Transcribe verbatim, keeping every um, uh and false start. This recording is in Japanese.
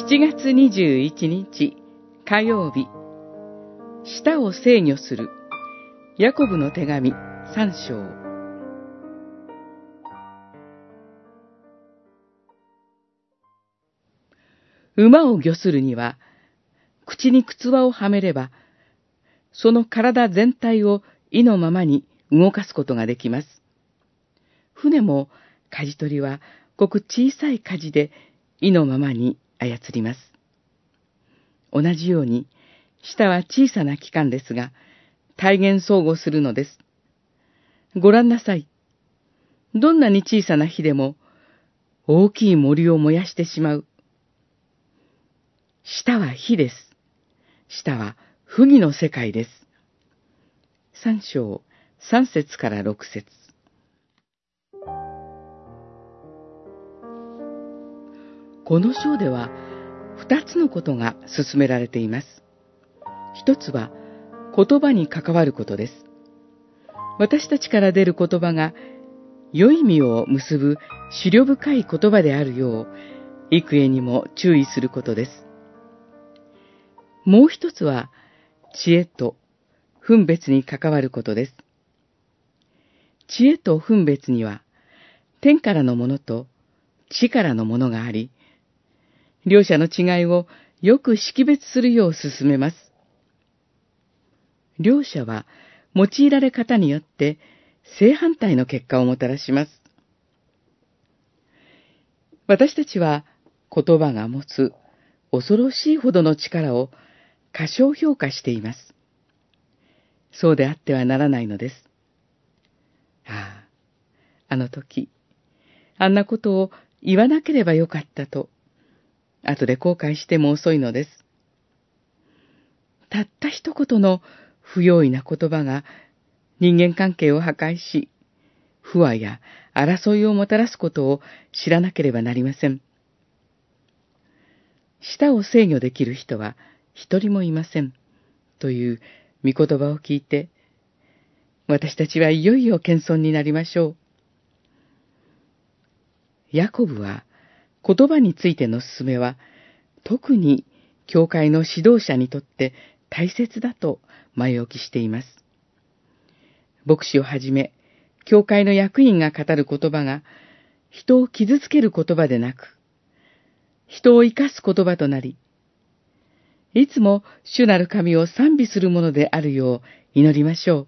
しちがつにじゅういちにち火曜日、舌を制御するヤコブの手紙さんしょう。馬を御するには、口に靴輪をはめれば、その体全体を意のままに動かすことができます。船も舵取りはごく小さい舵で意のままに操ります。同じように、舌は小さな器官ですが、体現相互するのです。ご覧なさい。どんなに小さな火でも、大きい森を燃やしてしまう。舌は火です。舌は不義の世界です。三章、三節から六節。この章では、二つのことが進められています。一つは、言葉に関わることです。私たちから出る言葉が、良い実を結ぶ思慮深い言葉であるよう、幾重にも注意することです。もう一つは、知恵と分別に関わることです。知恵と分別には、天からのものと地からのものがあり、両者の違いをよく識別するよう進めます。両者は用いられ方によって正反対の結果をもたらします。私たちは言葉が持つ恐ろしいほどの力を過小評価しています。そうであってはならないのです。ああ、あの時、あんなことを言わなければよかったと、後で後悔しても遅いのです。たった一言の不用意な言葉が人間関係を破壊し、不和や争いをもたらすことを知らなければなりません。舌を制御できる人は一人もいませんという御言葉を聞いて、私たちはいよいよ謙遜になりましょう。ヤコブは、言葉についての勧めは、特に教会の指導者にとって大切だと前置きしています。牧師をはじめ、教会の役員が語る言葉が、人を傷つける言葉でなく、人を生かす言葉となり、いつも主なる神を賛美するものであるよう祈りましょう。